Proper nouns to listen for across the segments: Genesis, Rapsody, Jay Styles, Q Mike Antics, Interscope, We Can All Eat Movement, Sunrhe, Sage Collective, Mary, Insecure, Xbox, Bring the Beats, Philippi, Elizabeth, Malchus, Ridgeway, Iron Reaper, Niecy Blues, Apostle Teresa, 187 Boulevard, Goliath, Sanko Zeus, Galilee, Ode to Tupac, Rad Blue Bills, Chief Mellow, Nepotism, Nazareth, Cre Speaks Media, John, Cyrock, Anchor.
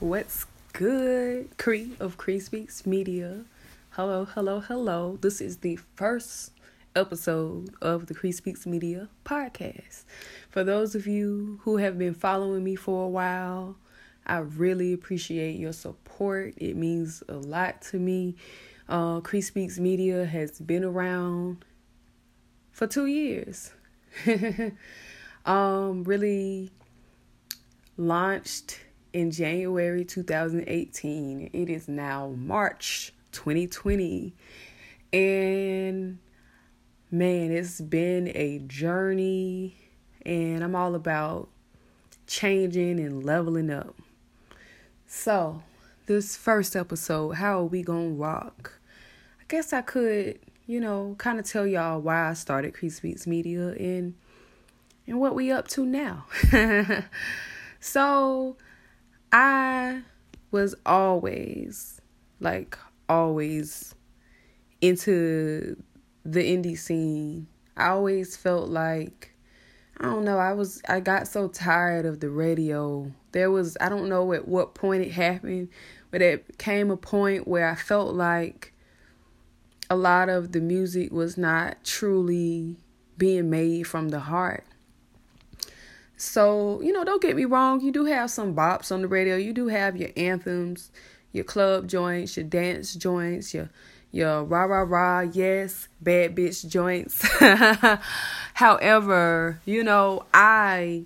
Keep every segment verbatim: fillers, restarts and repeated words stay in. What's good? Cre of Cre Speaks Media. Hello, hello, hello. This is the first episode of the Cre Speaks Media podcast. For those of you who have been following me for a while, I really appreciate your support. It means a lot to me. Uh, Cre Speaks Media has been around for two years. um, really launched in January two thousand eighteen. It is now March twenty twenty. And man, it's been a journey. And I'm all about changing and leveling up. So, this first episode, how are we gonna rock? I guess I could, you know, kind of tell y'all why I started Cre Speaks Media and and what we up to now. So, I was always, like, always into the indie scene. I always felt like, I don't know, I was, I got so tired of the radio. There was, I don't know at what point it happened, but it came a point where I felt like a lot of the music was not truly being made from the heart. So, you know, don't get me wrong. You do have some bops on the radio. You do have your anthems, your club joints, your dance joints, your, your rah, rah, rah, yes, bad bitch joints. However, you know, I...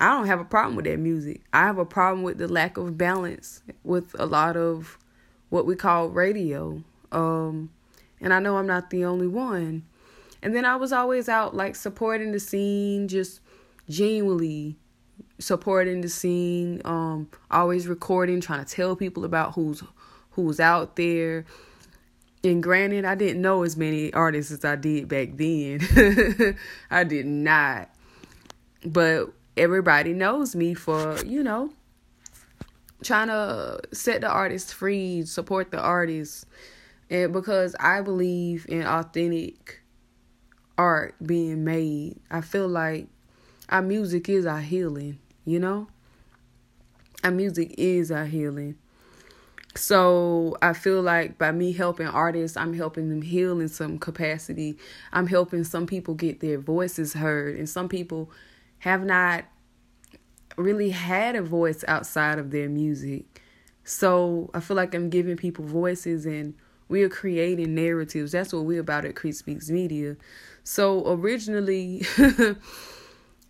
I don't have a problem with that music. I have a problem with the lack of balance with a lot of what we call radio. Um, and I know I'm not the only one. And then I was always out like supporting the scene, just genuinely supporting the scene, um, always recording, trying to tell people about who's who's out there. And granted, I didn't know as many artists as I did back then. I did not. But everybody knows me for, you know, trying to set the artists free, support the artists, and because I believe in authentic art being made. I feel like our music is our healing, you know? Our music is our healing. So I feel like by me helping artists, I'm helping them heal in some capacity. I'm helping some people get their voices heard, and some people have not really had a voice outside of their music. So I feel like I'm giving people voices, and we are creating narratives. That's what we're about at Cre Speaks Media. So originally,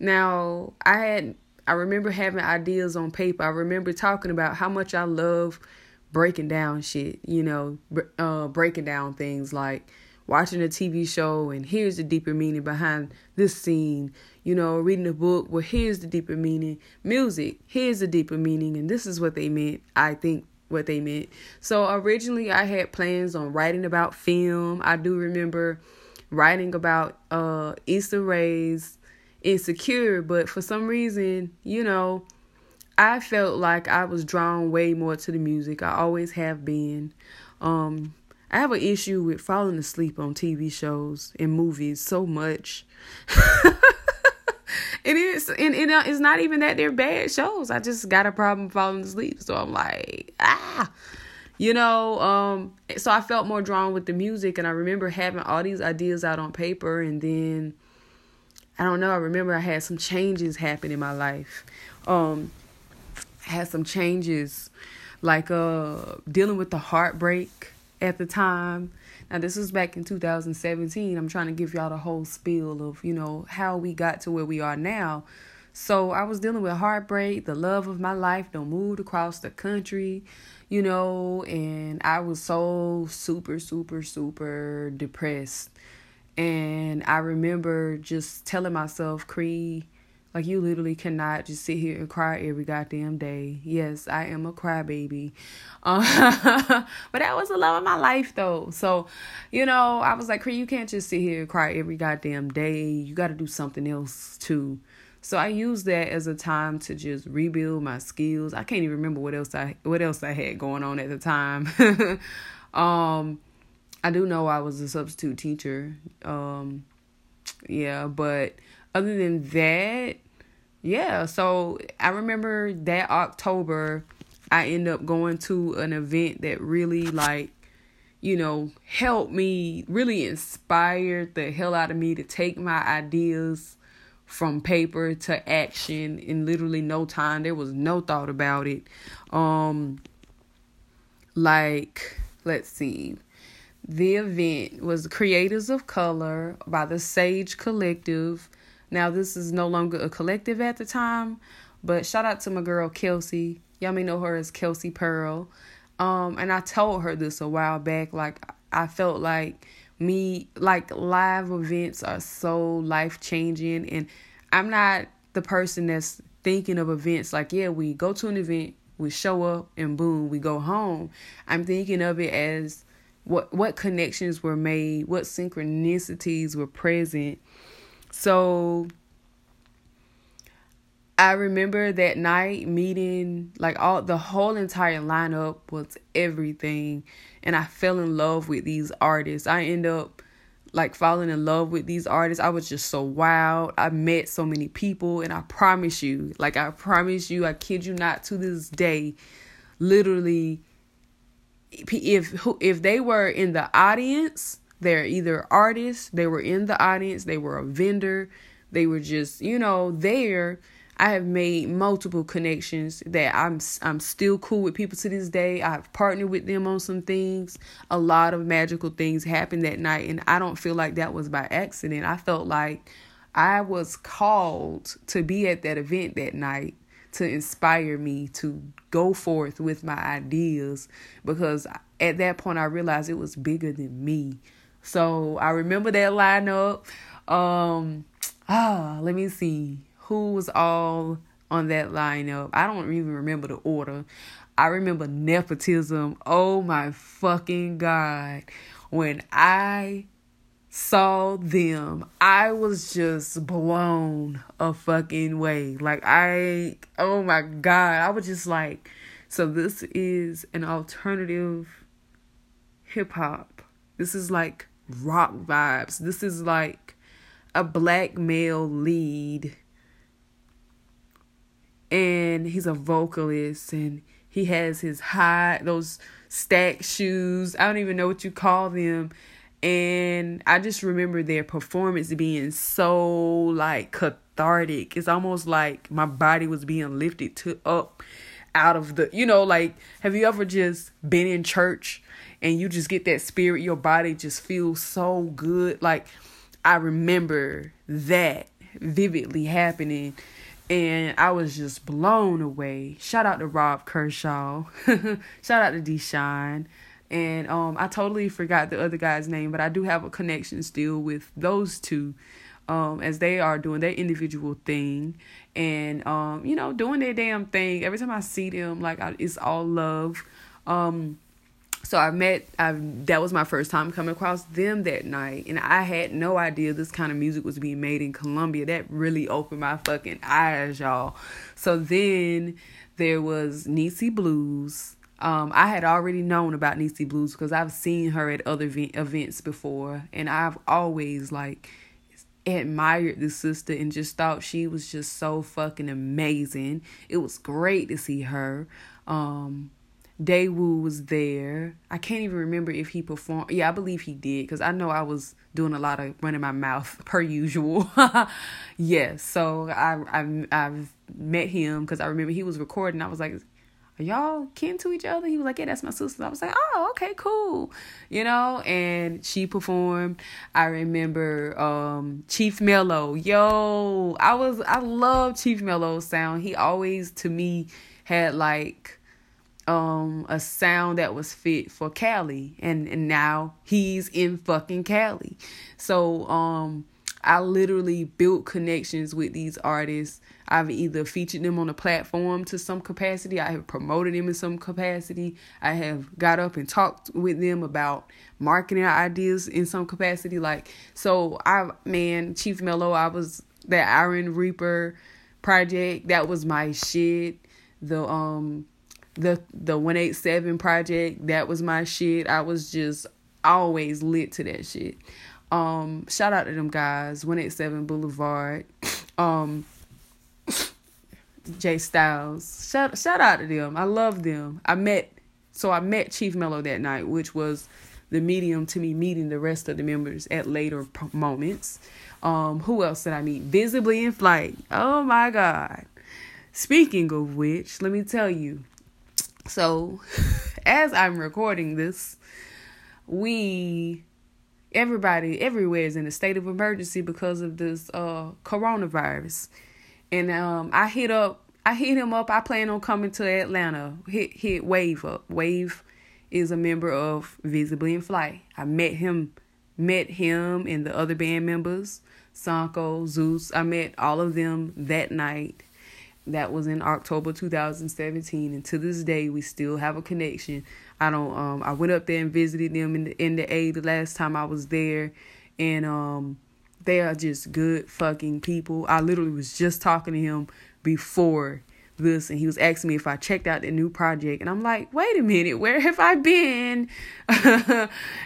now I had, I remember having ideas on paper. I remember talking about how much I love breaking down shit, you know, uh, breaking down things like watching a T V show, and here's the deeper meaning behind this scene. You know, reading a book, well, here's the deeper meaning. Music, here's the deeper meaning, and this is what they meant, I think what they meant. So originally I had plans on writing about film. I do remember writing about uh, Issa Rae's Insecure, but for some reason, you know, I felt like I was drawn way more to the music. I always have been. Um... I have an issue with falling asleep on T V shows and movies so much. It is, and, and it's not even that they're bad shows. I just got a problem falling asleep. So I'm like, ah, you know, um, so I felt more drawn with the music. And I remember having all these ideas out on paper. And then, I don't know, I remember I had some changes happen in my life. Um, I had some changes like uh, dealing with the heartbreak. At the time, now this was back in two thousand seventeen. I'm trying to give y'all the whole spiel of, you know, how we got to where we are now. So I was dealing with heartbreak, the love of my life done moved across the country, you know, and I was so super, super, super depressed. And I remember just telling myself, Cre, like, you literally cannot just sit here and cry every goddamn day. Yes, I am a crybaby. Uh, but that was the love of my life, though. So, you know, I was like, Cre, you can't just sit here and cry every goddamn day. You got to do something else, too. So I used that as a time to just rebuild my skills. I can't even remember what else I what else I had going on at the time. um, I do know I was a substitute teacher. Um, yeah, but other than that, yeah, so I remember that October, I end up going to an event that really, like, you know, helped me, really inspired the hell out of me to take my ideas from paper to action in literally no time. There was no thought about it. Um, like, let's see. The event was the Creators of Color by the Sage Collective. Now, this is no longer a collective at the time, but shout out to my girl, Kelsey. Y'all may know her as Kelsey Pearl. Um, and I told her this a while back, like, I felt like me, like, live events are so life-changing, and I'm not the person that's thinking of events like, yeah, we go to an event, we show up, and boom, we go home. I'm thinking of it as what, what connections were made, what synchronicities were present. So I remember that night meeting, like, all the whole entire lineup was everything. And I fell in love with these artists. I end up like falling in love with these artists. I was just so wild. I met so many people, and I promise you, like, I promise you, I kid you not, to this day, literally, if if they were in the audience, they're either artists, they were in the audience, they were a vendor, they were just, you know, there. I have made multiple connections that I'm I'm still cool with people to this day. I've partnered with them on some things. A lot of magical things happened that night, and I don't feel like that was by accident. I felt like I was called to be at that event that night to inspire me to go forth with my ideas, because at that point I realized it was bigger than me. So I remember that lineup. Um, ah, let me see. Who was all on that lineup? I don't even remember the order. I remember Nepotism. Oh my fucking God. When I saw them, I was just blown a fucking way. Like, I, oh my God. I was just like, so this is an alternative hip hop. This is like rock vibes. This is like a black male lead. And he's a vocalist, and he has his high, those stack shoes. I don't even know what you call them. And I just remember their performance being so, like, cathartic. It's almost like my body was being lifted to up out of the, you know, like, have you ever just been in church and you just get that spirit? Your body just feels so good. Like, I remember that vividly happening. And I was just blown away. Shout out to Rob Kershaw. Shout out to Deshaun. And um, I totally forgot the other guy's name, but I do have a connection still with those two, um, as they are doing their individual thing and, um, you know, doing their damn thing. Every time I see them, like, I, it's all love. Um, so I met, I've, that was my first time coming across them that night. And I had no idea this kind of music was being made in Colombia. That really opened my fucking eyes, y'all. So then there was Niecy Blues. Um, I had already known about Niecy Blues because I've seen her at other ve- events before. And I've always, like, admired this sister and just thought she was just so fucking amazing. It was great to see her. Um... Daewoo was there. I can't even remember if he performed. Yeah, I believe he did, because I know I was doing a lot of running my mouth per usual. Yeah, so I, I, I've met him because I remember he was recording. I was like, are y'all kin to each other? He was like, yeah, that's my sister. I was like, oh, okay, cool. You know, and she performed. I remember um, Chief Mellow. Yo, I was, I love Chief Mellow's sound. He always, to me, had like, um a sound that was fit for Cali, and and now he's in fucking Cali. So um I literally built connections with these artists. I've either featured them on a platform to some capacity, I have promoted them in some capacity, I have got up and talked with them about marketing ideas in some capacity. Like, so I man Chief Mellow, I was that Iron Reaper project, that was my shit. The um The the one eighty-seven project, that was my shit. I was just always lit to that shit. Um, shout out to them guys, one eighty-seven Boulevard. Um, Jay Styles. Shout, shout out to them. I love them. I met, so I met Chief Mellow that night, which was the medium to me meeting the rest of the members at later moments. Um, who else did I meet? Visibly in Flight. Oh my God. Speaking of which, let me tell you. So as I'm recording this, we, everybody everywhere is in a state of emergency because of this uh, coronavirus. And um, I hit up, I hit him up. I plan on coming to Atlanta. Hit hit Wave up. Wave is a member of Visibly in Flight. I met him, met him and the other band members, Sanko, Zeus. I met all of them that night. That was in October two thousand seventeen, and to this day we still have a connection. I don't. Um, I went up there and visited them in the in the A the last time I was there, and um. They are just good fucking people. I literally was just talking to him before this, and he was asking me if I checked out the new project. And I'm like, wait a minute, where have I been?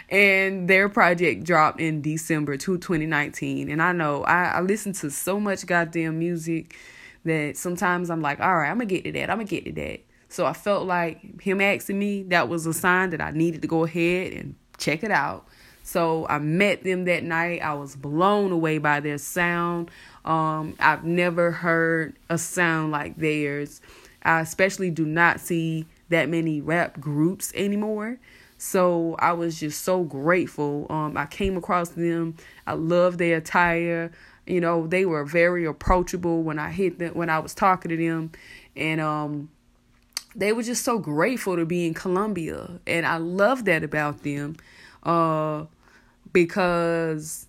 And their project dropped in December twenty nineteen. And I know I, I listen to so much goddamn music that sometimes I'm like, all right, I'm going to get to that. I'm going to get to that. So I felt like him asking me, that was a sign that I needed to go ahead and check it out. So I met them that night. I was blown away by their sound. Um, I've never heard a sound like theirs. I especially do not see that many rap groups anymore. So I was just so grateful. Um, I came across them. I loved their attire. You know, they were very approachable when I hit them, when I was talking to them. And, um, they were just so grateful to be in Colombia. And I love that about them. Uh, Because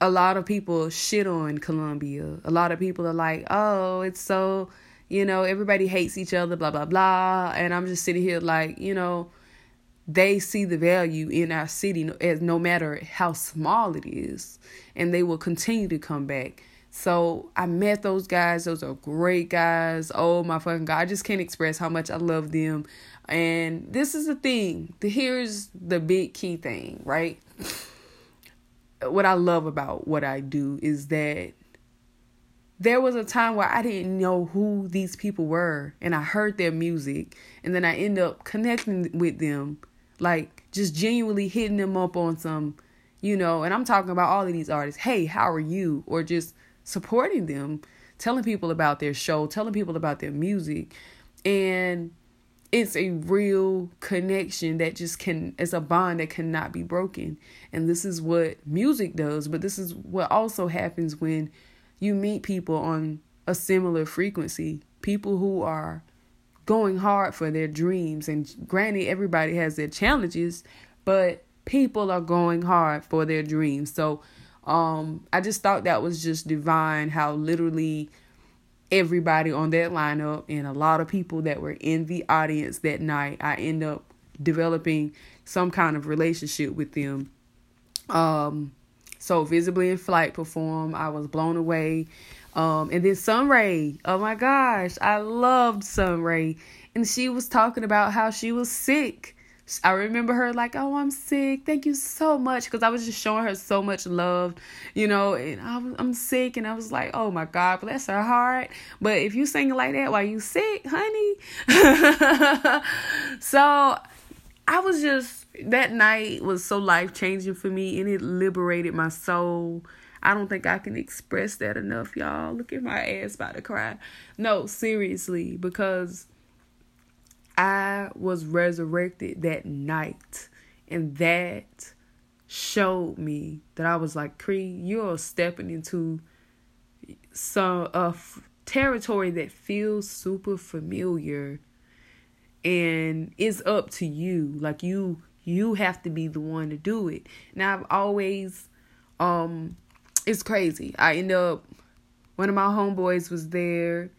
a lot of people shit on Colombia. A lot of people are like, oh, it's so, you know, everybody hates each other, blah, blah, blah. And I'm just sitting here like, you know, they see the value in our city as no matter how small it is. And they will continue to come back. So I met those guys. Those are great guys. Oh, my fucking God. I just can't express how much I love them. And this is the thing. Here's the big key thing, right? What I love about what I do is that there was a time where I didn't know who these people were. And I heard their music. And then I end up connecting with them. Like, just genuinely hitting them up on some, you know. And I'm talking about all of these artists. Hey, how are you? Or just supporting them. Telling people about their show. Telling people about their music. And it's a real connection that just can, it's a bond that cannot be broken. And this is what music does, but this is what also happens when you meet people on a similar frequency, people who are going hard for their dreams. And granted, everybody has their challenges, but people are going hard for their dreams. So um, I just thought that was just divine, how literally everybody on that lineup and a lot of people that were in the audience that night, I end up developing some kind of relationship with them. Um, so Visibly in Flight performed. I was blown away. Um, and then Sunrhe. Oh my gosh. I loved Sunrhe. And she was talking about how she was sick. I remember her like, oh, I'm sick. Thank you so much. Because I was just showing her so much love, you know, and I'm, I'm sick. And I was like, oh, my God, bless her heart. But if you sing like that while you sick, honey. So I was just, that night was so life changing for me, and it liberated my soul. I don't think I can express that enough, y'all. Look at my ass about to cry. No, seriously, because I was resurrected that night, and that showed me that I was like, Cre, you're stepping into some uh, territory that feels super familiar, and it's up to you. Like you, you have to be the one to do it. Now I've always, um, it's crazy. I end up, one of my homeboys was there.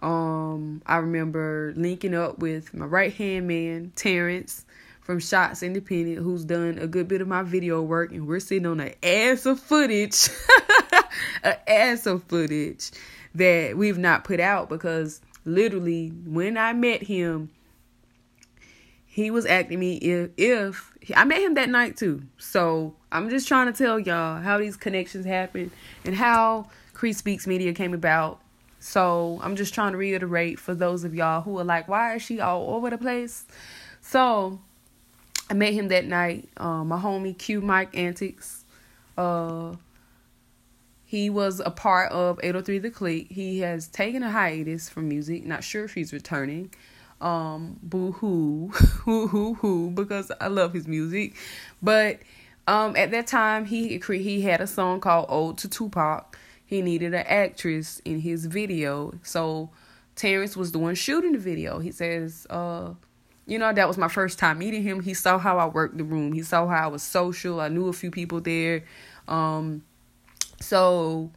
Um, I remember linking up with my right-hand man, Terrence, from Shots Independent, who's done a good bit of my video work, and we're sitting on an ass of footage, an ass of footage that we've not put out, because literally when I met him, he was asking me if, if I met him that night too. So I'm just trying to tell y'all how these connections happen and how Cre Speaks Media came about. So I'm just trying to reiterate for those of y'all who are like, why is she all over the place? So I met him that night. Uh, my homie Q Mike Antics. Uh, he was a part of eight oh three The Clique. He has taken a hiatus from music. Not sure if he's returning. Um, boo hoo, hoo hoo hoo, because I love his music. But um, at that time, he he had a song called "Ode to Tupac." He needed an actress in his video, so Terrence was the one shooting the video. He says, "Uh, you know, that was my first time meeting him. He saw how I worked the room. He saw how I was social. I knew a few people there. Um, so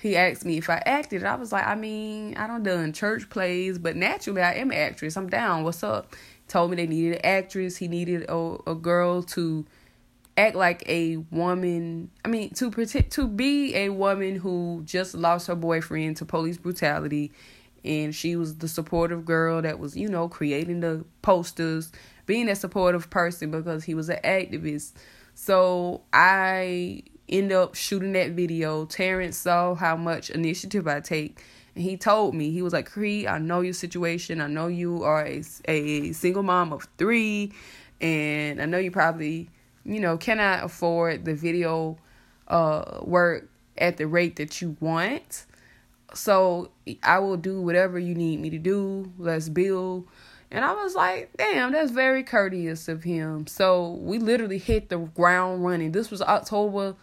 he asked me if I acted. I was like, I mean, I done done church plays, but naturally I am an actress. I'm down. What's up? Told me they needed an actress. He needed a, a girl to act like a woman. I mean, to pretend, to be a woman who just lost her boyfriend to police brutality. And she was the supportive girl that was, you know, creating the posters, being a supportive person because he was an activist. So I end up shooting that video. Terrence saw how much initiative I take. And he told me, he was like, Cre, I know your situation. I know you are a, a single mom of three. And I know you probably, you know, cannot afford the video uh, work at the rate that you want. So I will do whatever you need me to do. Let's build. And I was like, damn, that's very courteous of him. So we literally hit the ground running. This was October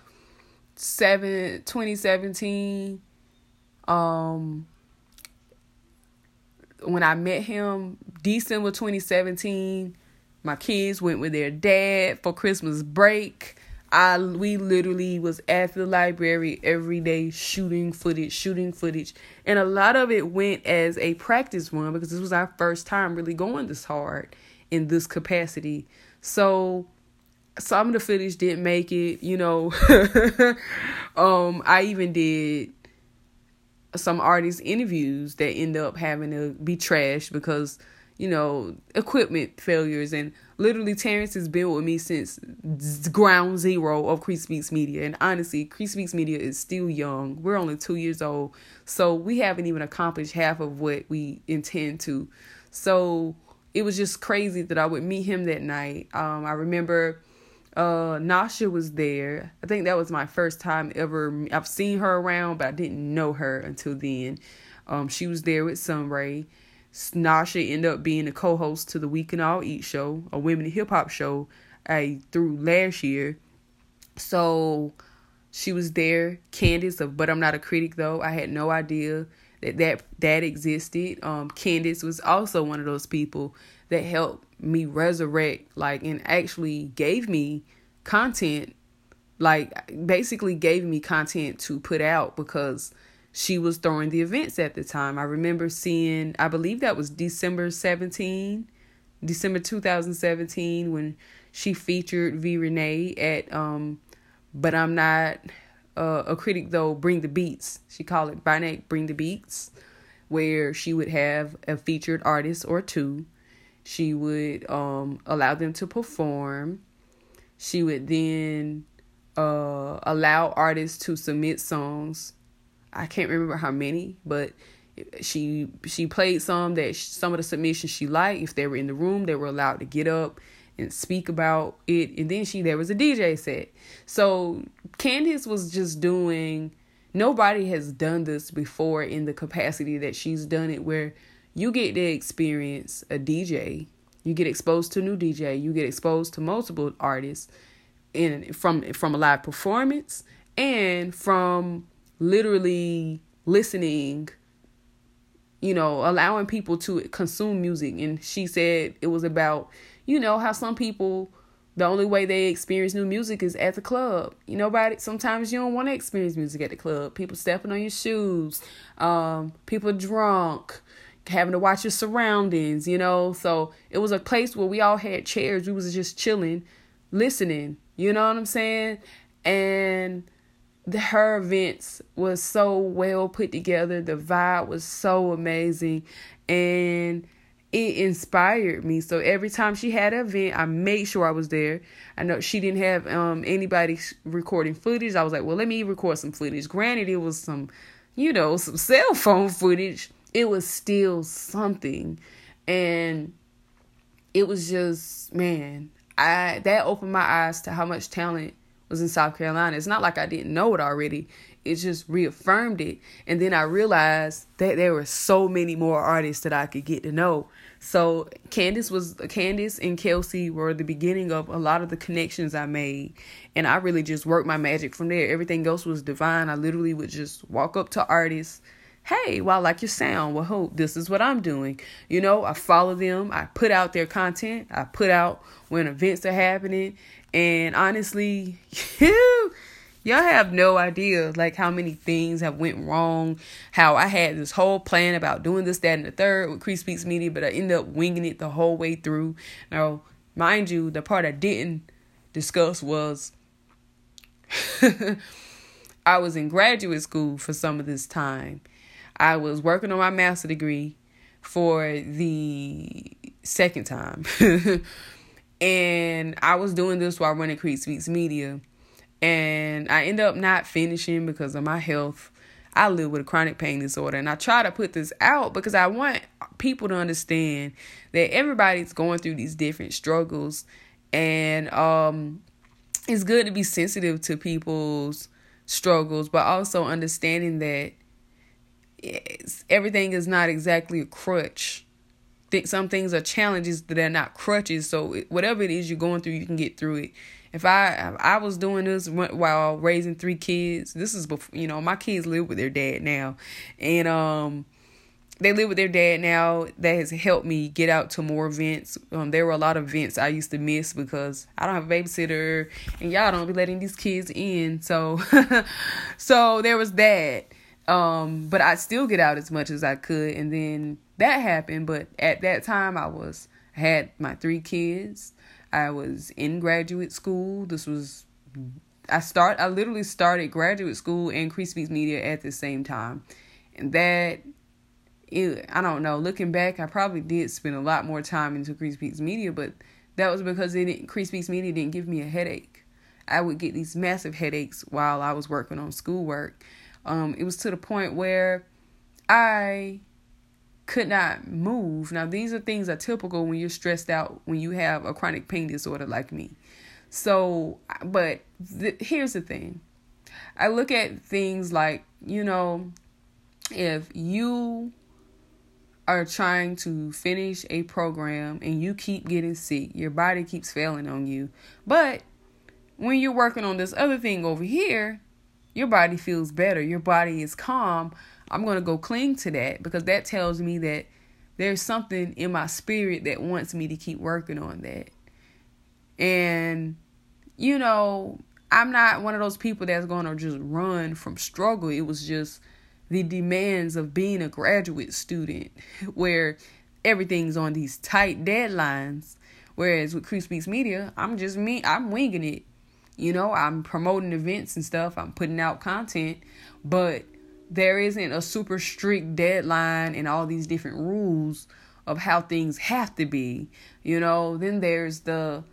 seventh, twenty seventeen, um, when I met him. December twenty seventeen, my kids went with their dad for Christmas break. I we literally was at the library every day shooting footage, shooting footage. And a lot of it went as a practice run because this was our first time really going this hard in this capacity. So some of the footage didn't make it, you know. um, I even did some artist interviews that end up having to be trashed because, you know, equipment failures. And literally Terrence has been with me since ground zero of Cre Speaks Media. And honestly, Cre Speaks Media is still young. We're only two years old. So we haven't even accomplished half of what we intend to. So it was just crazy that I would meet him that night. Um, I remember uh, Nasha was there. I think that was my first time ever. I've seen her around, but I didn't know her until then. Um, she was there with Sunrhe. Nasha ended up being a co-host to the We Can All Eat show, a women in hip-hop show I threw last year. So she was there. Candace of But I'm Not a Critic, though. I had no idea that that, that existed. Um, Candace was also one of those people that helped me resurrect, like, and actually gave me content, like, basically gave me content to put out because she was throwing the events at the time. I remember seeing, I believe that was December seventeenth, December two thousand seventeen, when she featured V. Renee at, um, But I'm Not uh, a Critic, though, Bring the Beats. She called it by name, Bring the Beats, where she would have a featured artist or two. She would um, allow them to perform. She would then uh, allow artists to submit songs. I can't remember how many, but she she played some that she, some of the submissions she liked. If they were in the room, they were allowed to get up and speak about it. And then she there was a D J set. So Candace was just doing, nobody has done this before in the capacity that she's done it, where you get to experience a D J. You get exposed to a new D J. You get exposed to multiple artists in from from a live performance and from literally listening, you know, allowing people to consume music. And she said it was about, you know, how some people, the only way they experience new music is at the club. You know, nobody, sometimes you don't want to experience music at the club. People stepping on your shoes, um, people drunk, having to watch your surroundings, you know. So it was a place where we all had chairs. We was just chilling, listening, you know what I'm saying? And her events was so well put together. The vibe was so amazing, and it inspired me. So every time she had an event, I made sure I was there. I know she didn't have um anybody recording footage. I was like, well, let me record some footage. Granted, it was some, you know, some cell phone footage, it was still something. And it was just, man, I that opened my eyes to how much talent was in South Carolina. It's not like I didn't know it already. It just reaffirmed it. And then I realized that there were so many more artists that I could get to know. So Candace was Candace and Kelsey were the beginning of a lot of the connections I made. And I really just worked my magic from there. Everything else was divine. I literally would just walk up to artists. Hey, well, I like your sound. Well, hope this is what I'm doing. You know, I follow them. I put out their content. I put out when events are happening. And honestly, you, y'all have no idea, like, how many things have went wrong, how I had this whole plan about doing this, that, and the third with Cre Speaks Media, but I ended up winging it the whole way through. Now, mind you, the part I didn't discuss was I was in graduate school for some of this time. I was working on my master's degree for the second time. And I was doing this while running Cre Speaks Media. And I ended up not finishing because of my health. I live with a chronic pain disorder. And I try to put this out because I want people to understand that everybody's going through these different struggles. And um, it's good to be sensitive to people's struggles, but also understanding that it's, everything is not exactly a crutch. Some things are challenges that are not crutches. So whatever it is you're going through, you can get through it. If I if I was doing this while raising three kids, this is before, you know, my kids live with their dad now. And um, they live with their dad now. That has helped me get out to more events. Um, there were a lot of events I used to miss because I don't have a babysitter and y'all don't be letting these kids in. So, so there was that. Um, but I still get out as much as I could. And then that happened. But at that time, I was I had my three kids. I was in graduate school. This was I start. I literally started graduate school and Cre Speaks Media at the same time. And that, it, I don't know. Looking back, I probably did spend a lot more time into Cre Speaks Media. But that was because it didn't, Cre Speaks Media didn't give me a headache. I would get these massive headaches while I was working on schoolwork. Um, it was to the point where I could not move. Now, these are things are typical when you're stressed out, when you have a chronic pain disorder like me. So, but th- here's the thing. I look at things like, you know, if you are trying to finish a program and you keep getting sick, your body keeps failing on you. But when you're working on this other thing over here, your body feels better. Your body is calm. I'm going to go cling to that because that tells me that there's something in my spirit that wants me to keep working on that. And, you know, I'm not one of those people that's going to just run from struggle. It was just the demands of being a graduate student where everything's on these tight deadlines. Whereas with Cre Speaks Media, I'm just me. I'm winging it. You know, I'm promoting events and stuff. I'm putting out content, but there isn't a super strict deadline and all these different rules of how things have to be. You know, then there's the,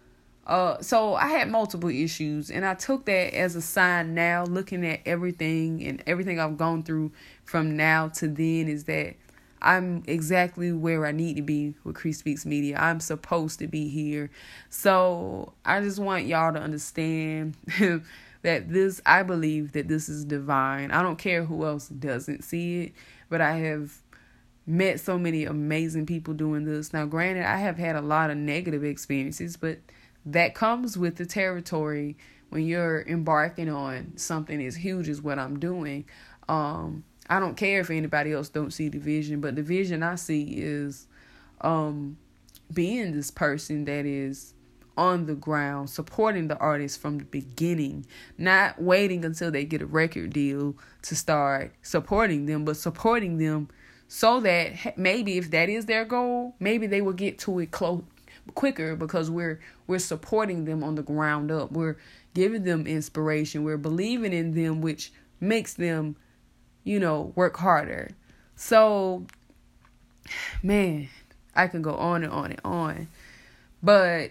uh, so I had multiple issues and I took that as a sign now looking at everything and everything I've gone through from now to then is that I'm exactly where I need to be with Cre Speaks Media. I'm supposed to be here. So I just want y'all to understand that this, I believe that this is divine. I don't care who else doesn't see it, but I have met so many amazing people doing this. Now, granted, I have had a lot of negative experiences, but that comes with the territory when you're embarking on something as huge as what I'm doing. Um, I don't care if anybody else don't see the vision, but the vision I see is um, being this person that is on the ground, supporting the artists from the beginning, not waiting until they get a record deal to start supporting them, but supporting them so that maybe if that is their goal, maybe they will get to it close quicker because we're we're supporting them on the ground up. We're giving them inspiration. We're believing in them, which makes them, you know, work harder. So, man, I can go on and on and on. But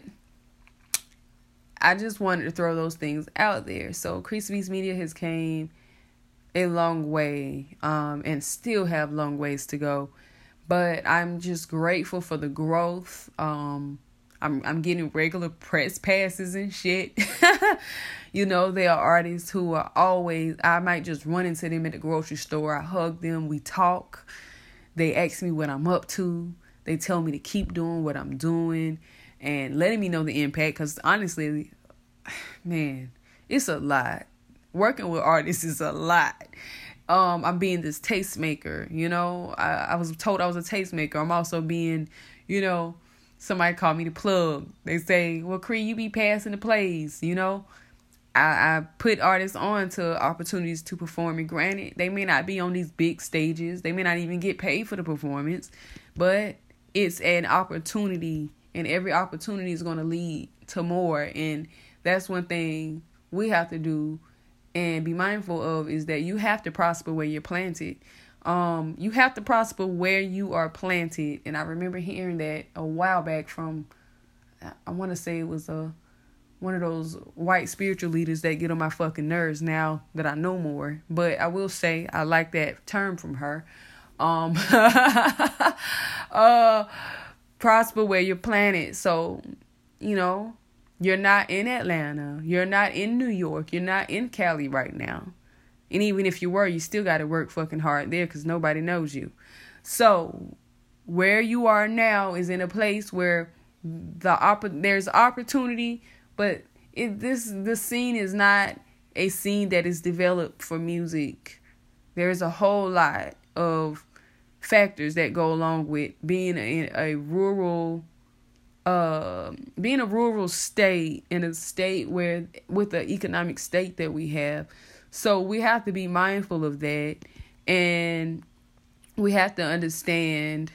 I just wanted to throw those things out there. So Cre Speaks Media has came a long way, um, and still have long ways to go. But I'm just grateful for the growth. Um, I'm I'm getting regular press passes and shit. You know, there are artists who are always, I might just run into them at the grocery store. I hug them. We talk. They ask me what I'm up to. They tell me to keep doing what I'm doing and letting me know the impact. Because honestly, man, it's a lot. Working with artists is a lot. Um, I'm being this tastemaker, you know. I, I was told I was a tastemaker. I'm also being, you know, somebody called me the plug. They say, well, Cre, you be passing the plays, you know. I, I put artists on to opportunities to perform. And granted, they may not be on these big stages. They may not even get paid for the performance. But it's an opportunity. And every opportunity is going to lead to more. And that's one thing we have to do and be mindful of, is that you have to prosper where you're planted. Um, you have to prosper where you are planted. And I remember hearing that a while back from, I want to say it was a, one of those white spiritual leaders that get on my fucking nerves now that I know more. But I will say I like that term from her. Um, uh, prosper where you're planted. So, you know, you're not in Atlanta. You're not in New York. You're not in Cali right now. And even if you were, you still got to work fucking hard there because nobody knows you. So where you are now is in a place where the op- there's opportunity, but it, this the scene is not a scene that is developed for music. There's a whole lot of factors that go along with being in a rural Uh, being a rural state, in a state where, with the economic state that we have. So we have to be mindful of that. And we have to understand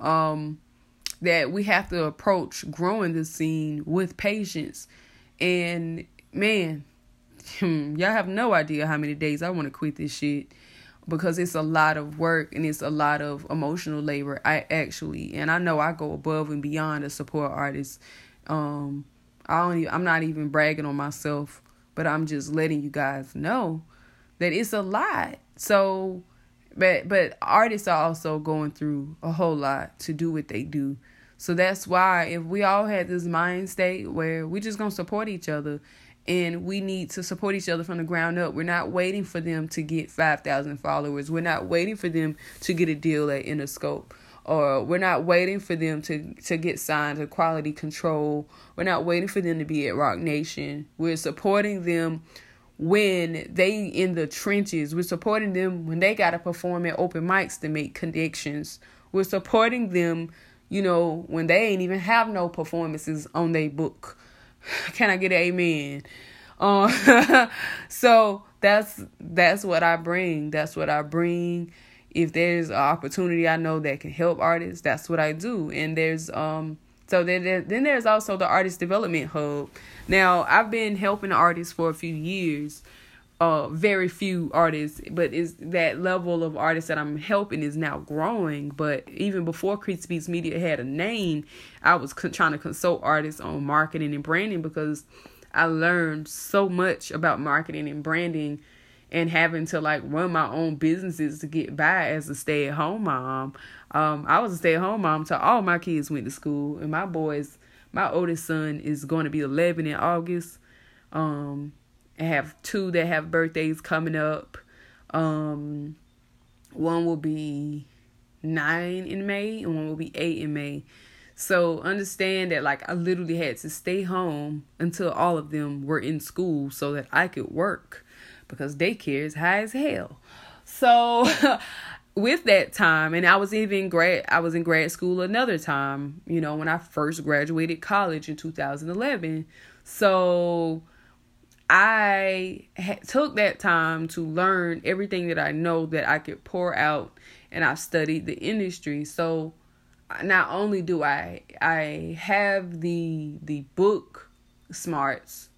um, that we have to approach growing the scene with patience. And man, y'all have no idea how many days I want to quit this shit, because it's a lot of work and it's a lot of emotional labor. I actually, and I know I go above and beyond to support artists. Um, I don't even, I'm not even bragging on myself, but I'm just letting you guys know that it's a lot. So, but, but artists are also going through a whole lot to do what they do. So that's why if we all had this mind state where we just gonna support each other, and we need to support each other from the ground up. We're not waiting for them to get five thousand followers. We're not waiting for them to get a deal at Interscope. Or we're not waiting for them to, to get signed to Quality Control. We're not waiting for them to be at Rock Nation. We're supporting them when they in the trenches. We're supporting them when they got to perform at open mics to make connections. We're supporting them, you know, when they ain't even have no performances on their book. Can I get an amen? Uh, so that's that's what I bring. That's what I bring. If there's an opportunity I know that can help artists, that's what I do. And there's um so then there, then there's also the Artist Development Hub. Now I've been helping artists for a few years. Uh, very few artists, but is that level of artists that I'm helping is now growing. But even before Cre Speaks Media had a name, I was con- trying to consult artists on marketing and branding, because I learned so much about marketing and branding and having to like run my own businesses to get by as a stay-at-home mom. Um, I was a stay-at-home mom till all my kids went to school, and my boys, my oldest son is going to be eleven in August. Um, I have two that have birthdays coming up. Um, one will be nine in May and one will be eight in May. So understand that like I literally had to stay home until all of them were in school so that I could work, because daycare is high as hell. So with that time, and I was even grad, I was in grad school another time, you know, when I first graduated college in two thousand eleven. So I ha- took that time to learn everything that I know that I could pour out, and I've studied the industry. So not only do I I have the the book smarts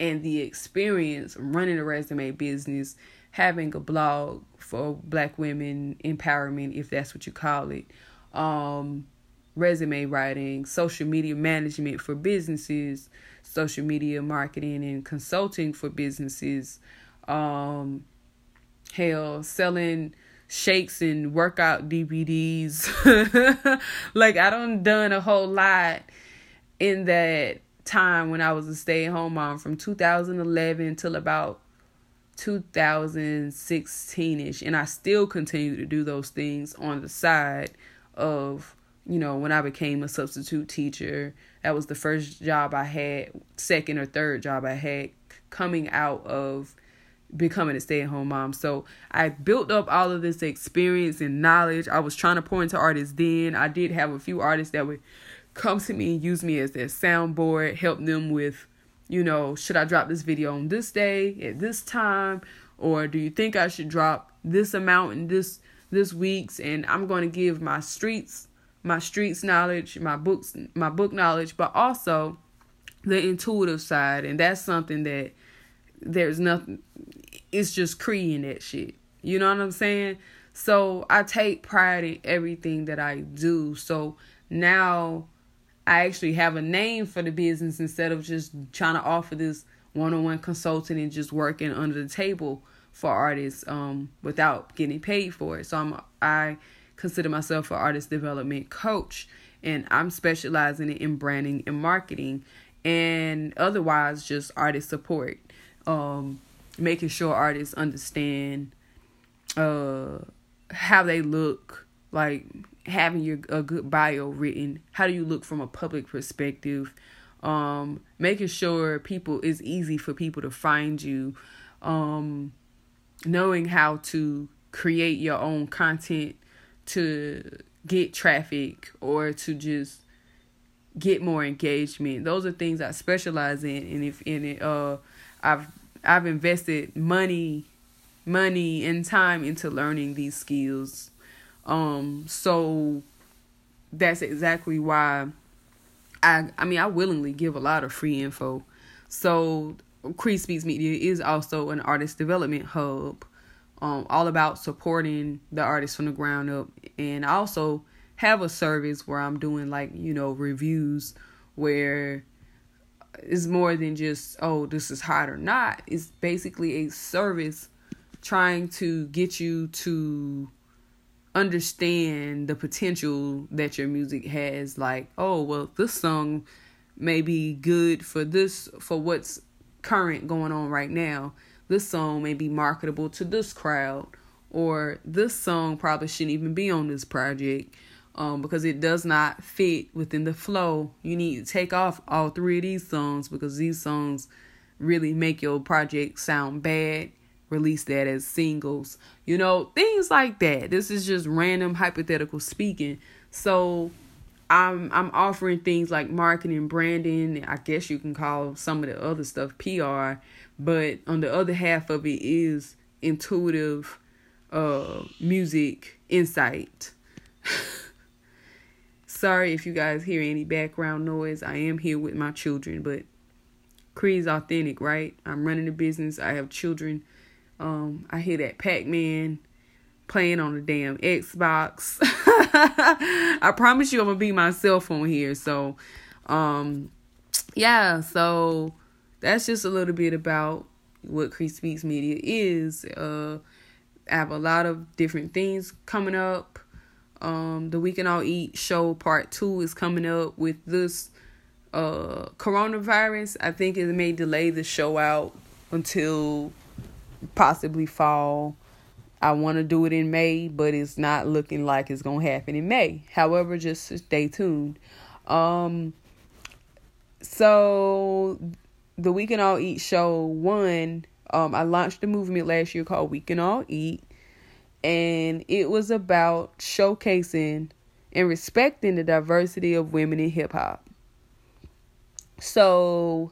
and the experience running a resume business, having a blog for Black women empowerment, if that's what you call it, um, resume writing, social media management for businesses, social media marketing and consulting for businesses, um, hell, selling shakes and workout D V Ds. Like, I done done a whole lot in that time when I was a stay-at-home mom, from two thousand eleven till about two thousand sixteen ish, and I still continue to do those things on the side of, you know, when I became a substitute teacher. That was the first job I had, second or third job I had coming out of becoming a stay-at-home mom. So I built up all of this experience and knowledge. I was trying to pour into artists then. I did have a few artists that would come to me and use me as their soundboard, help them with, you know, should I drop this video on this day at this time? Or do you think I should drop this amount in this this week's? And I'm going to give my streets, my streets knowledge, my books, my book knowledge, but also the intuitive side. And that's something that there's nothing, it's just Cree in that shit. You know what I'm saying? So I take pride in everything that I do. So now I actually have a name for the business instead of just trying to offer this one-on-one consulting and just working under the table for artists um, without getting paid for it. So I'm, I consider myself an artist development coach, and I'm specializing in branding and marketing, and otherwise just artist support, um, making sure artists understand uh, how they look, like having your a good bio written, how do you look from a public perspective, um making sure people it's easy for people to find you, um knowing how to create your own content to get traffic or to just get more engagement. Those are things I specialize in, and if in it uh I've I've invested money money and time into learning these skills. Um, so that's exactly why I, I mean, I willingly give a lot of free info. So Cre Speaks Media is also an artist development hub, um, all about supporting the artists from the ground up. And I also have a service where I'm doing, like, you know, reviews, where it's more than just, oh, this is hot or not. It's basically a service trying to get you to understand the potential that your music has. Like, oh, well, this song may be good for this, for what's current going on right now. This song may be marketable to this crowd, or this song probably shouldn't even be on this project um, because it does not fit within the flow. You need to take off all three of these songs because these songs really make your project sound bad. Release that as singles, you know, things like that. This is just random hypothetical speaking. So I'm I'm offering things like marketing, branding. I guess you can call some of the other stuff P R, but on the other half of it is intuitive, uh, music insight. Sorry if you guys hear any background noise. I am here with my children, but Cree's authentic, right? I'm running a business. I have children. Um, I hear that Pac-Man playing on the damn Xbox. I promise you I'm going to be myself on here. So, um, yeah, so that's just a little bit about what Cre Speaks Media is. Uh, I have a lot of different things coming up. Um, the We Can All Eat show part two is coming up with this uh, coronavirus. I think it may delay the show out until possibly fall. I want to do it in May, but it's not looking like it's gonna happen in May. However, just stay tuned. Um so the We Can All Eat show one, um I launched a movement last year called We Can All Eat, and it was about showcasing and respecting the diversity of women in hip-hop. So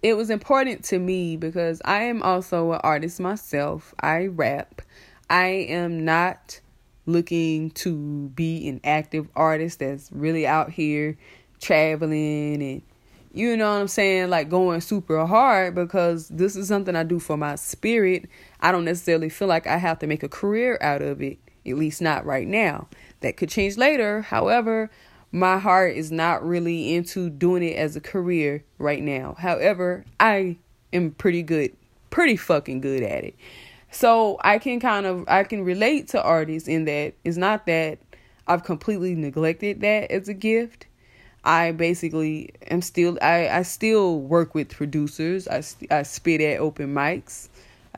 it was important to me because I am also an artist myself. I rap. I am not looking to be an active artist that's really out here traveling and, you know what I'm saying, like going super hard, because this is something I do for my spirit. I don't necessarily feel like I have to make a career out of it, at least not right now. That could change later. However, my heart is not really into doing it as a career right now. However, I am pretty good, pretty fucking good at it. So I can kind of, I can relate to artists in that it's not that I've completely neglected that as a gift. I basically am still, I, I still work with producers. I, I spit at open mics.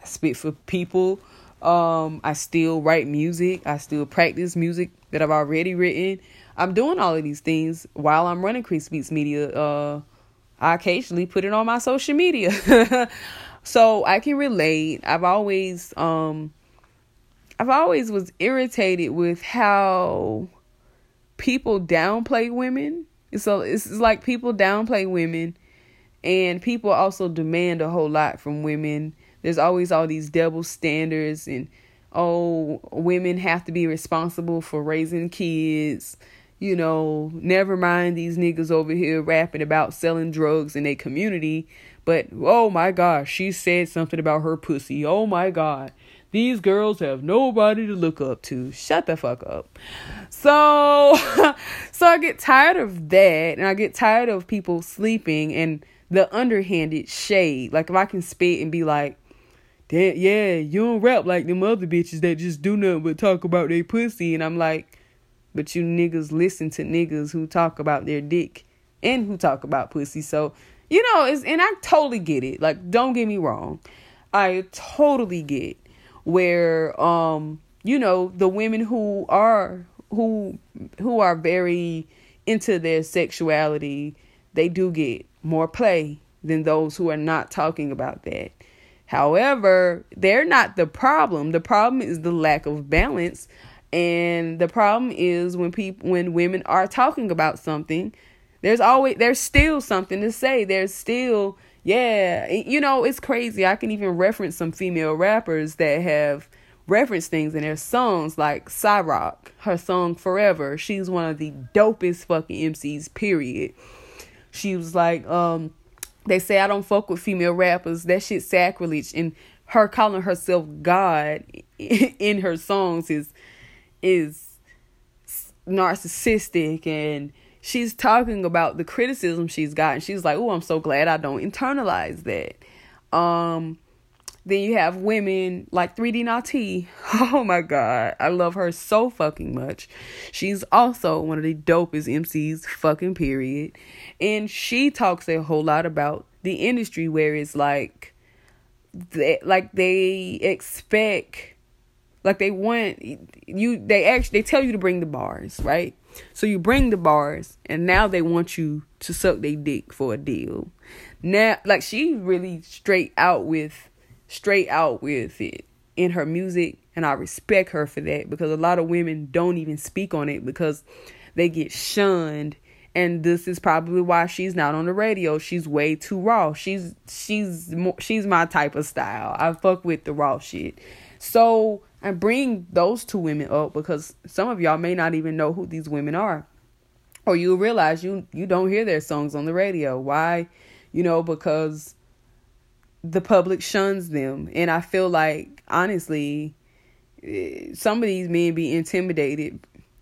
I spit for people. Um, I still write music. I still practice music that I've already written. I'm doing all of these things while I'm running Cre Speaks Media. Uh, I occasionally put it on my social media. So I can relate. I've always, um, I've always was irritated with how people downplay women. So it's like people downplay women, and people also demand a whole lot from women. There's always all these double standards, and oh, women have to be responsible for raising kids. You know, never mind these niggas over here rapping about selling drugs in their community. But, oh my God, she said something about her pussy. Oh my God, these girls have nobody to look up to. Shut the fuck up. So, so I get tired of that. And I get tired of people sleeping and the underhanded shade. Like, if I can spit and be like, damn, yeah, you don't rap like them other bitches that just do nothing but talk about their pussy. And I'm like, but you niggas listen to niggas who talk about their dick and who talk about pussy. So, you know, it's, and I totally get it. Like, don't get me wrong. I totally get where, um, you know, the women who are, who, who are very into their sexuality, they do get more play than those who are not talking about that. However, they're not the problem. The problem is the lack of balance. And the problem is when people, when women are talking about something, there's always, there's still something to say. There's still, yeah, you know, it's crazy. I can even reference some female rappers that have referenced things in their songs, like Cyrock, her song Forever. She's one of the dopest fucking M Cs, period. She was like, um, they say, I don't fuck with female rappers. That shit's sacrilege. And her calling herself God in her songs is, is narcissistic, and she's talking about the criticism she's gotten. She's like, oh, I'm so glad I don't internalize that. Um, then you have women like three D Naughty. Oh my God, I love her so fucking much. She's also one of the dopest M Cs, fucking period. And she talks a whole lot about the industry where it's like, they, like they expect, like they want you, they actually, they tell you to bring the bars, right? So you bring the bars, and now they want you to suck their dick for a deal. Now, like, she really straight out with, straight out with it in her music. And I respect her for that, because a lot of women don't even speak on it because they get shunned. And this is probably why she's not on the radio. She's way too raw. She's, she's, she's my type of style. I fuck with the raw shit. So I bring those two women up because some of y'all may not even know who these women are, or you'll realize you, you don't hear their songs on the radio. Why? You know, because the public shuns them. And I feel like, honestly, some of these men be intimidated.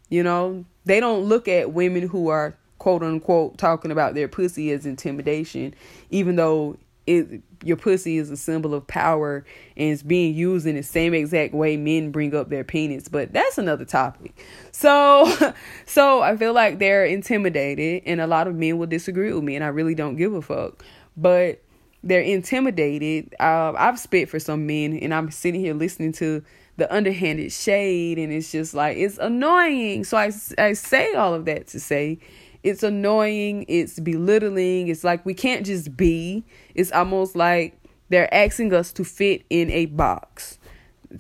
You know, they don't look at women who are, quote unquote, talking about their pussy as intimidation, even though it, your pussy is a symbol of power and it's being used in the same exact way men bring up their penis. But that's another topic. So, so I feel like they're intimidated, and a lot of men will disagree with me, and I really don't give a fuck. But they're intimidated. Uh, I've spit for some men, and I'm sitting here listening to the underhanded shade, and it's just like, it's annoying. So I, I say all of that to say, it's annoying. It's belittling. It's like we can't just be. It's almost like they're asking us to fit in a box.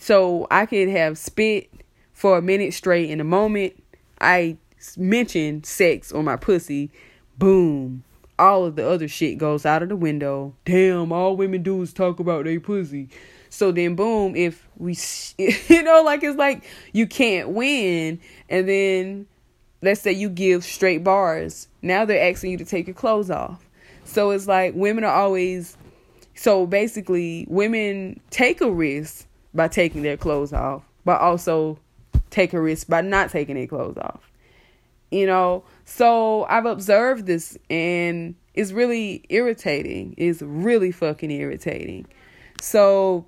So I could have spit for a minute straight. In a moment, I mentioned sex or my pussy. Boom. All of the other shit goes out of the window. Damn, all women do is talk about their pussy. So then, boom, if we, you know, like, it's like you can't win. And then, let's say you give straight bars. Now they're asking you to take your clothes off. So it's like women are always, so basically women take a risk by taking their clothes off, but also take a risk by not taking their clothes off. You know, so I've observed this, and it's really irritating. It's really fucking irritating. So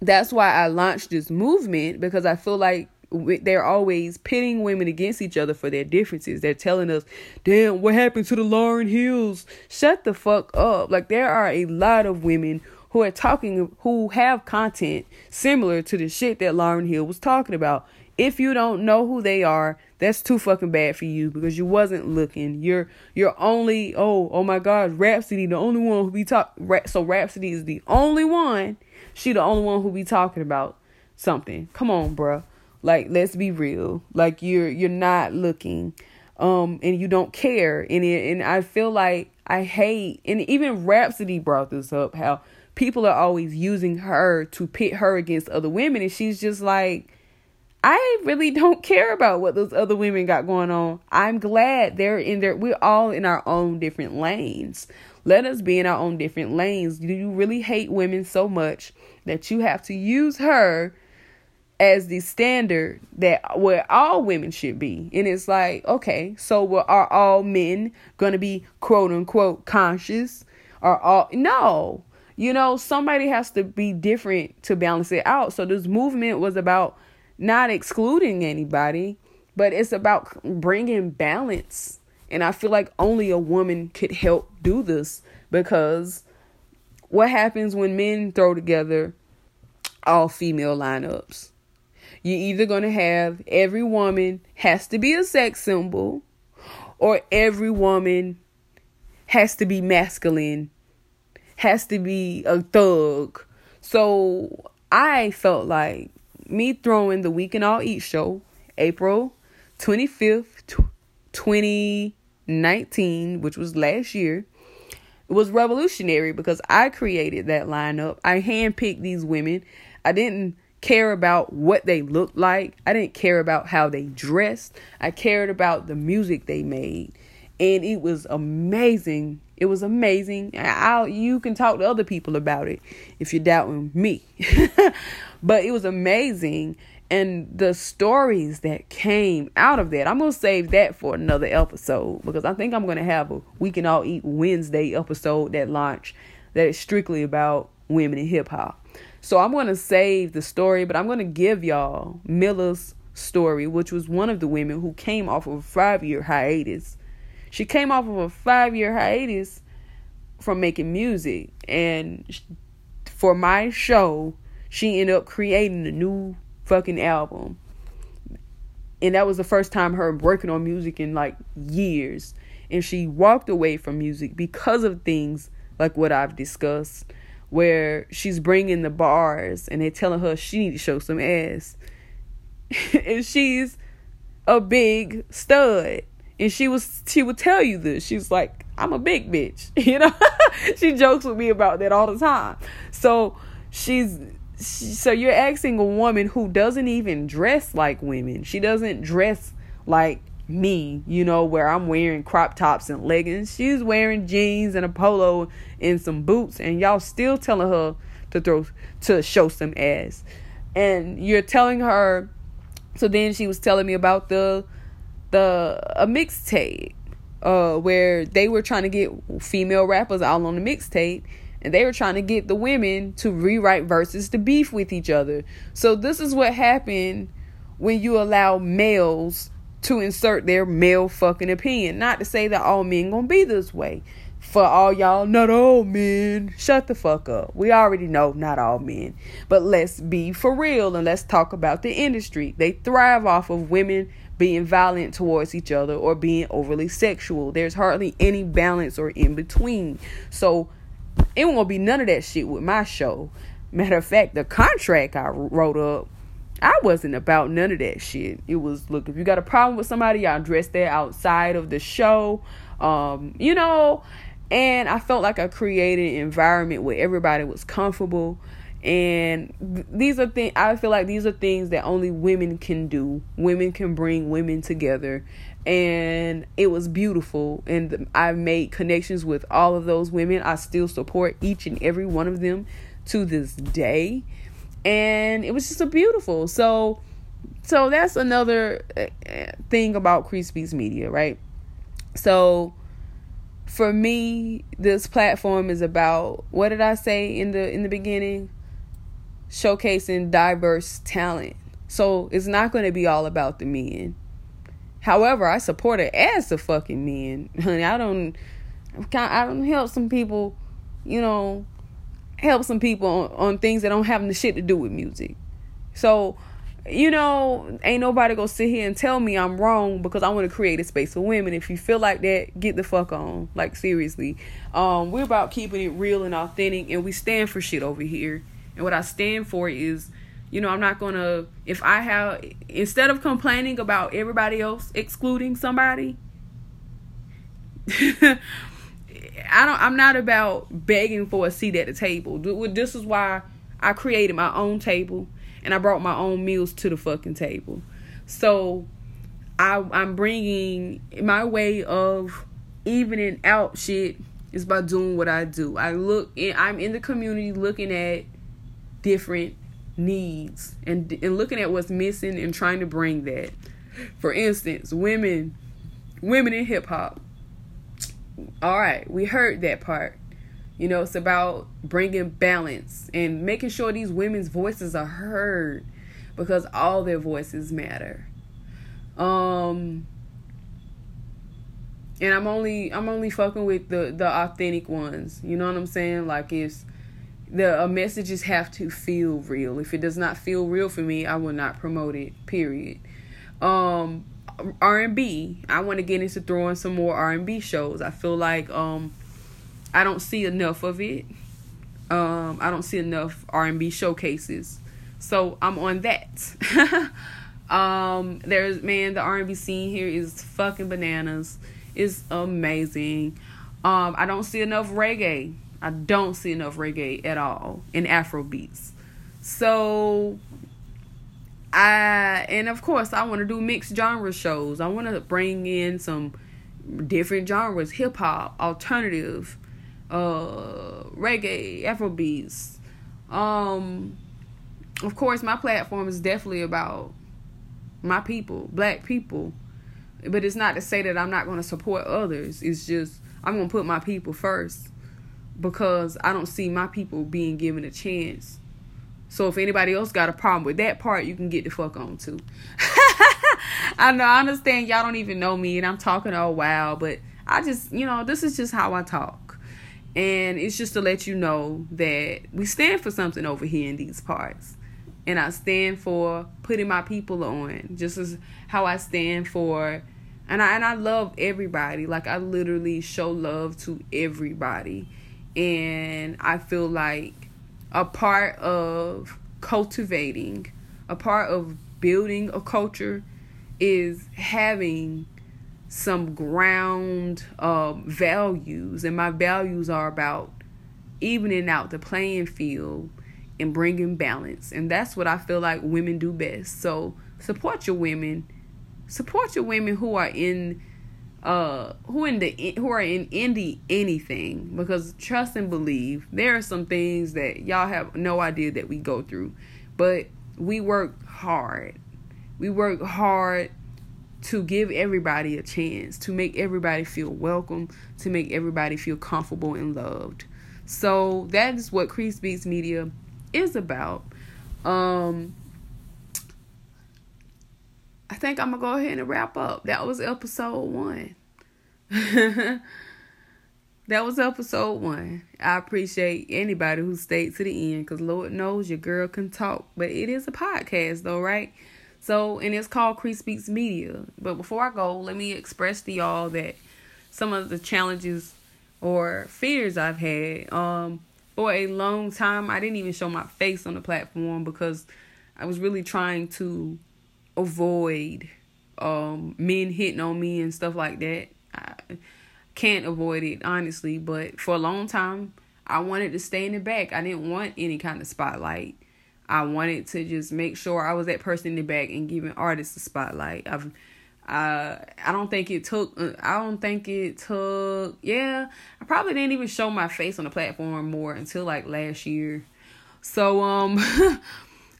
that's why I launched this movement, because I feel like they're always pitting women against each other for their differences. They're telling us, damn, what happened to the Lauren Hills? Shut the fuck up. Like, there are a lot of women who are talking, who have content similar to the shit that Lauren Hill was talking about. If you don't know who they are, that's too fucking bad for you, because you wasn't looking. You're you're only, oh, oh my God, Rapsody, the only one who be talk. Rap- so Rapsody is the only one. She the only one who be talking about something. Come on, bruh. Like, let's be real. Like, you're you're not looking, um, and you don't care. And it, and I feel like I hate, and even Rapsody brought this up, how people are always using her to pit her against other women, and she's just like, I really don't care about what those other women got going on. I'm glad they're in there. We're all in our own different lanes. Let us be in our own different lanes. Do you really hate women so much that you have to use her as the standard that where all women should be? And it's like, okay, so are all men going to be quote unquote conscious? Are all, no, you know, somebody has to be different to balance it out. So this movement was about not excluding anybody, but it's about bringing balance. And I feel like only a woman could help do this, because what happens when men throw together all female lineups? You're either going to have every woman has to be a sex symbol, or every woman has to be masculine, has to be a thug. So I felt like me throwing the We Can All Eat show, April twenty-fifth, twenty nineteen, which was last year, was revolutionary, because I created that lineup. I handpicked these women. I didn't care about what they looked like. I didn't care about how they dressed. I cared about the music they made. And it was amazing. It was amazing. I'll, you can talk to other people about it if you're doubting me. But it was amazing. And the stories that came out of that, I'm going to save that for another episode, because I think I'm going to have a We Can All Eat Wednesday episode that launch that is strictly about women in hip hop. So I'm going to save the story, but I'm going to give y'all Milla's story, which was one of the women who came off of a five-year hiatus. She came off of a five-year hiatus from making music. And for my show, she ended up creating a new fucking album. And that was the first time her working on music in like years. And she walked away from music because of things like what I've discussed, where she's bringing the bars and they're telling her she needs to show some ass. And she's a big stud. And she was, she would tell you this. She was like, I'm a big bitch. You know, she jokes with me about that all the time. So she's, she, so you're asking a woman who doesn't even dress like women. She doesn't dress like me, you know, where I'm wearing crop tops and leggings. She's wearing jeans and a polo and some boots. And y'all still telling her to throw, to show some ass. And you're telling her. So then she was telling me about the, the a mixtape uh where they were trying to get female rappers all on the mixtape, and they were trying to get the women to rewrite verses to beef with each other. So this is what happened when you allow males to insert their male fucking opinion. Not to say that all men gonna be this way. For all y'all, not all men, shut the fuck up. We already know not all men. But let's be for real, and let's talk about the industry. They thrive off of women being violent towards each other or being overly sexual. There's hardly any balance or in between. So it won't be none of that shit with my show. Matter of fact, the contract I wrote up, I wasn't about none of that shit. It was, look, if you got a problem with somebody, y'all address that outside of the show. Um, you know, and I felt like I created an environment where everybody was comfortable. And these are things, I feel like these are things that only women can do. Women can bring women together. And it was beautiful. And I made connections with all of those women. I still support each and every one of them to this day. And it was just a beautiful. So, so that's another thing about Cre Speaks Media, right? So for me, this platform is about, what did I say in the, in the beginning? showcasing diverse talent. So it's not going to be all about the men. However, I support it as the fucking men. Honey, I don't, I don't help some people, you know, help some people on, on things that don't have the shit to do with music. So, you know, ain't nobody gonna sit here and tell me I'm wrong because I want to create a space for women. If you feel like that, get the fuck on. Like, seriously. Um, we're about keeping it real and authentic, and we stand for shit over here. And what I stand for is, you know, I'm not gonna, if I have, instead of complaining about everybody else excluding somebody, I don't, I'm not about begging for a seat at the table. This is why I created my own table and I brought my own meals to the fucking table. So I, I'm bringing, my way of evening out shit is by doing what I do. I look, in, I'm in the community looking at different needs and, and looking at what's missing and trying to bring that. For instance, women, women in hip hop. All right, we heard that part. You know, it's about bringing balance and making sure these women's voices are heard because all their voices matter. Um, and I'm only I'm only fucking with the, the authentic ones. You know what I'm saying? Like, it's the uh, messages have to feel real. If it does not feel real for me, I will not promote it. Period. Um, R and B. I want to get into throwing some more R and B shows. I feel like um. I don't see enough of it. Um, I don't see enough R and B showcases. So I'm on that. um, there's, man, the R and B scene here is fucking bananas. It's amazing. Um, I don't see enough reggae. I don't see enough reggae at all in Afrobeats. So I, and of course I want to do mixed genre shows. I want to bring in some different genres, hip hop, alternative, uh reggae, Afrobeats. Um of course my platform is definitely about my people, black people, but it's not to say that I'm not going to support others. It's just I'm going to put my people first because I don't see my people being given a chance. So if anybody else got a problem with that part, you can get the fuck on too. I know, I understand y'all don't even know me and I'm talking all wild, but I just, you know, this is just how I talk. And it's just to let you know that we stand for something over here in these parts. And I stand for putting my people on. Just as how I stand for... And I, and I love everybody. Like, I literally show love to everybody. And I feel like a part of cultivating, a part of building a culture is having some ground um, values, and my values are about evening out the playing field and bringing balance, and that's what I feel like women do best. So support your women, support your women who are in, uh, who in the who are in indie anything, because trust and believe there are some things that y'all have no idea that we go through, but we work hard. We work hard to give everybody a chance, to make everybody feel welcome, to make everybody feel comfortable and loved. So that is what Cre Speaks Media is about. Um, I think I'm going to go ahead and wrap up. That was episode one. That was episode one. I appreciate anybody who stayed to the end because Lord knows your girl can talk. But it is a podcast though, right? So, and it's called Cre Speaks Media. But before I go, let me express to y'all that some of the challenges or fears I've had. Um, for a long time, I didn't even show my face on the platform because I was really trying to avoid um, men hitting on me and stuff like that. I can't avoid it, honestly. But for a long time, I wanted to stay in the back. I didn't want any kind of spotlight. I wanted to just make sure I was that person in the back and giving artists a spotlight. I've, uh, I don't think it took, I don't think it took, yeah, I probably didn't even show my face on the platform more until like last year. So, um,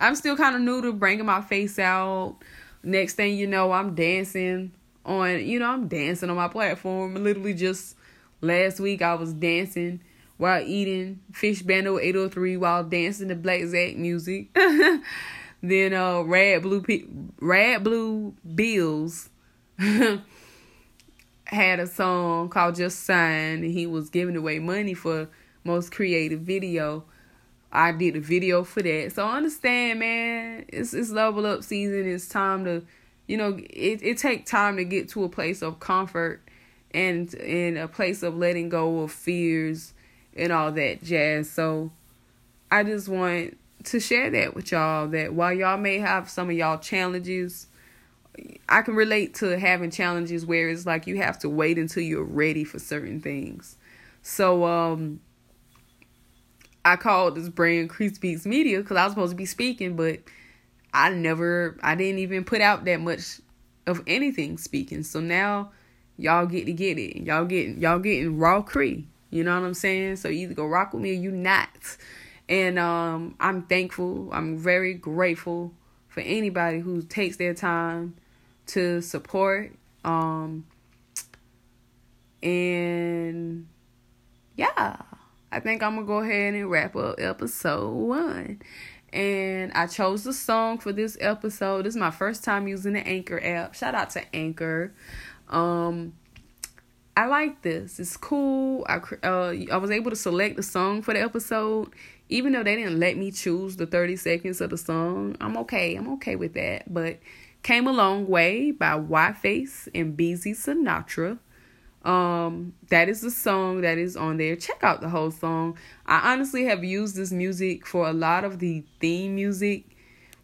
I'm still kind of new to bringing my face out. Next thing you know, I'm dancing on, you know, I'm dancing on my platform. Literally just last week I was dancing while eating fish bando eight oh three while dancing to Black Zack music. Then uh, Rad Blue P- Rad Blue Bills had a song called Just Sign, and he was giving away money for most creative video. I did a video for that. So understand, man, it's it's level up season. It's time to, you know, it it takes time to get to a place of comfort and in a place of letting go of fears and all that jazz. So I just want to share that with y'all, that while y'all may have some of y'all challenges, I can relate to having challenges where it's like you have to wait until you're ready for certain things. So um, I called this brand Cre Speaks Media because I was supposed to be speaking, but I never, I didn't even put out that much of anything speaking. So now y'all get to get it. Y'all getting, y'all getting raw Cre. You know what I'm saying? So you either go rock with me or you not. And um, I'm thankful. I'm very grateful for anybody who takes their time to support. Um, and yeah, I think I'm going to go ahead and wrap up episode one. And I chose the song for this episode. This is my first time using the Anchor app. Shout out to Anchor. Um, I like this. It's cool. I, uh, I was able to select the song for the episode. Even though they didn't let me choose the thirty seconds of the song, I'm okay. I'm okay with that. But Came a Long Way by Yface and B Z Sinatra. Um, that is the song that is on there. Check out the whole song. I honestly have used this music for a lot of the theme music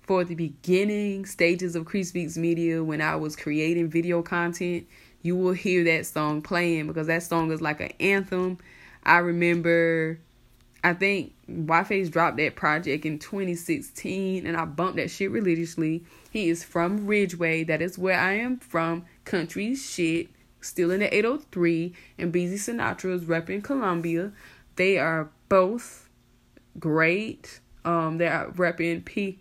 for the beginning stages of Cre Speaks Media when I was creating video content. You will hear that song playing because that song is like an anthem. I remember... I think Yface dropped that project in twenty sixteen, and I bumped that shit religiously. He is from Ridgeway. That is where I am from. Country shit. Still in the eight oh three. And B Z Sinatra is repping Columbia. They are both great. Um, they are repping P-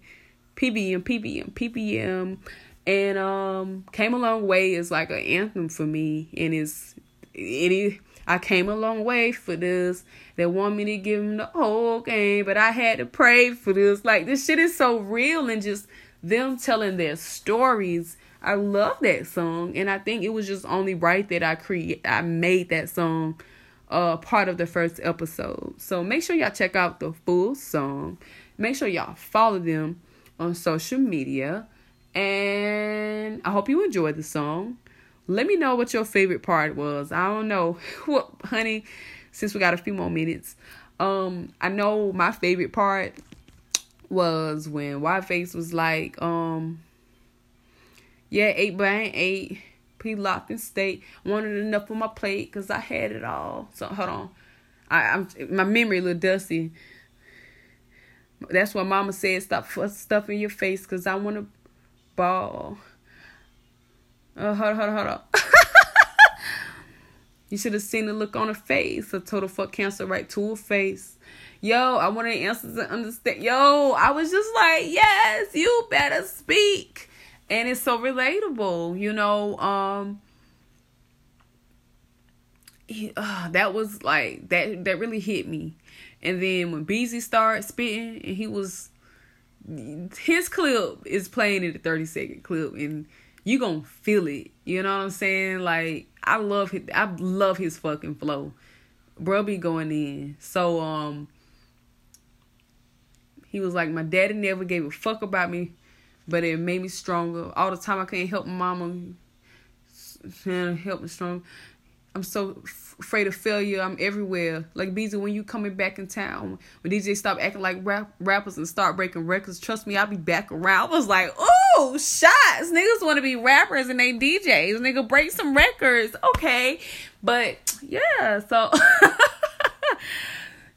PBM, PBM, PBM. And um, Came a Long Way is like an anthem for me. And it's... It is... I came a long way for this. They want me to give them the whole game, but I had to pray for this. Like, this shit is so real and just them telling their stories. I love that song, and I think it was just only right that I create, I made that song uh, part of the first episode. So make sure y'all check out the full song. Make sure y'all follow them on social media, and I hope you enjoyed the song. Let me know what your favorite part was. I don't know. Well, honey, since we got a few more minutes, um, I know my favorite part was when Yface was like, um, yeah, eight but I ain't eight. P-locked in state. Wanted enough on my plate because I had it all. So, hold on. I, I'm my memory a little dusty. That's why Mama said stop stuffing your face because I want to ball. Uh, hold on, hold on, hold on. You should have seen the look on her face. A total fuck cancer right to her face. Yo, I wanted answers to understand. Yo, I was just like, yes, you better speak. And it's so relatable, you know. Um, he, uh, that was like, that, that really hit me. And then when B Z started spitting, and he was, his clip is playing in the thirty second clip, and you gonna feel it. You know what I'm saying? Like, I love his, I love his fucking flow. Bro be going in. So, um, he was like, my daddy never gave a fuck about me, but it made me stronger. All the time I couldn't help my mama. Help me strong. I'm so f- afraid of failure. I'm everywhere. Like, B Z, when you coming back in town, when D J stop acting like rap- rappers and start breaking records, trust me, I'll be back around. I was like, ooh. Oh, shots. Niggas want to be rappers and they D Js. Nigga, break some records. Okay. But, yeah. So,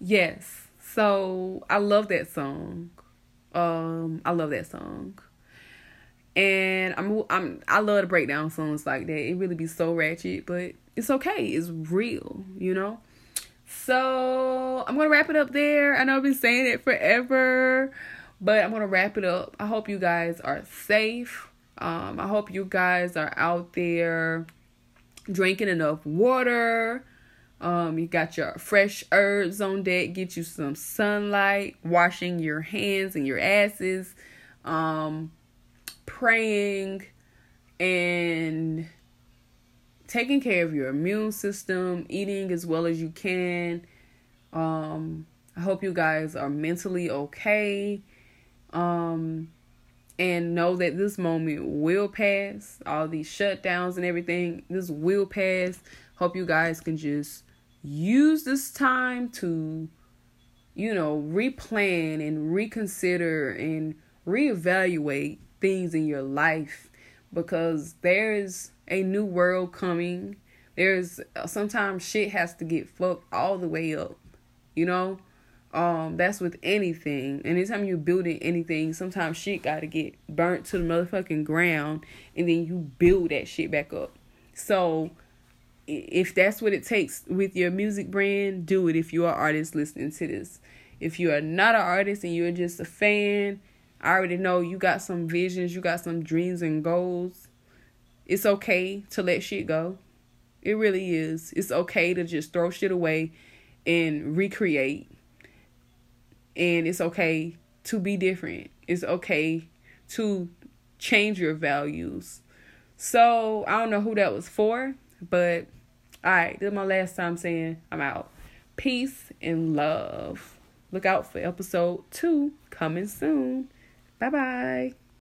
yes. So, I love that song. Um, I love that song. And I'm, I'm, I love to break down songs like that. It really be so ratchet, but it's okay. It's real, you know? So, I'm going to wrap it up there. I know I've been saying it forever. But I'm going to wrap it up. I hope you guys are safe. Um, I hope you guys are out there drinking enough water. Um, you got your fresh herbs on deck. Get you some sunlight. Washing your hands and your asses. Um, praying and taking care of your immune system. Eating as well as you can. Um, I hope you guys are mentally okay. Um, and know that this moment will pass. All these shutdowns and everything, this will pass. Hope you guys can just use this time to, you know, replan and reconsider and reevaluate things in your life, because there is a new world coming. There's sometimes shit has to get fucked all the way up, you know? Um, that's with anything. Anytime you're building anything, sometimes shit gotta get burnt to the motherfucking ground, and then you build that shit back up. So if that's what it takes with your music brand, do it. If you are an artist listening to this, if you are not an artist and you're just a fan, I already know you got some visions, you got some dreams and goals. It's okay to let shit go. It really is. It's okay to just throw shit away and recreate. And it's okay to be different. It's okay to change your values. So I don't know who that was for, but all right, this is my last time saying I'm out. Peace and love. Look out for episode two coming soon. Bye bye.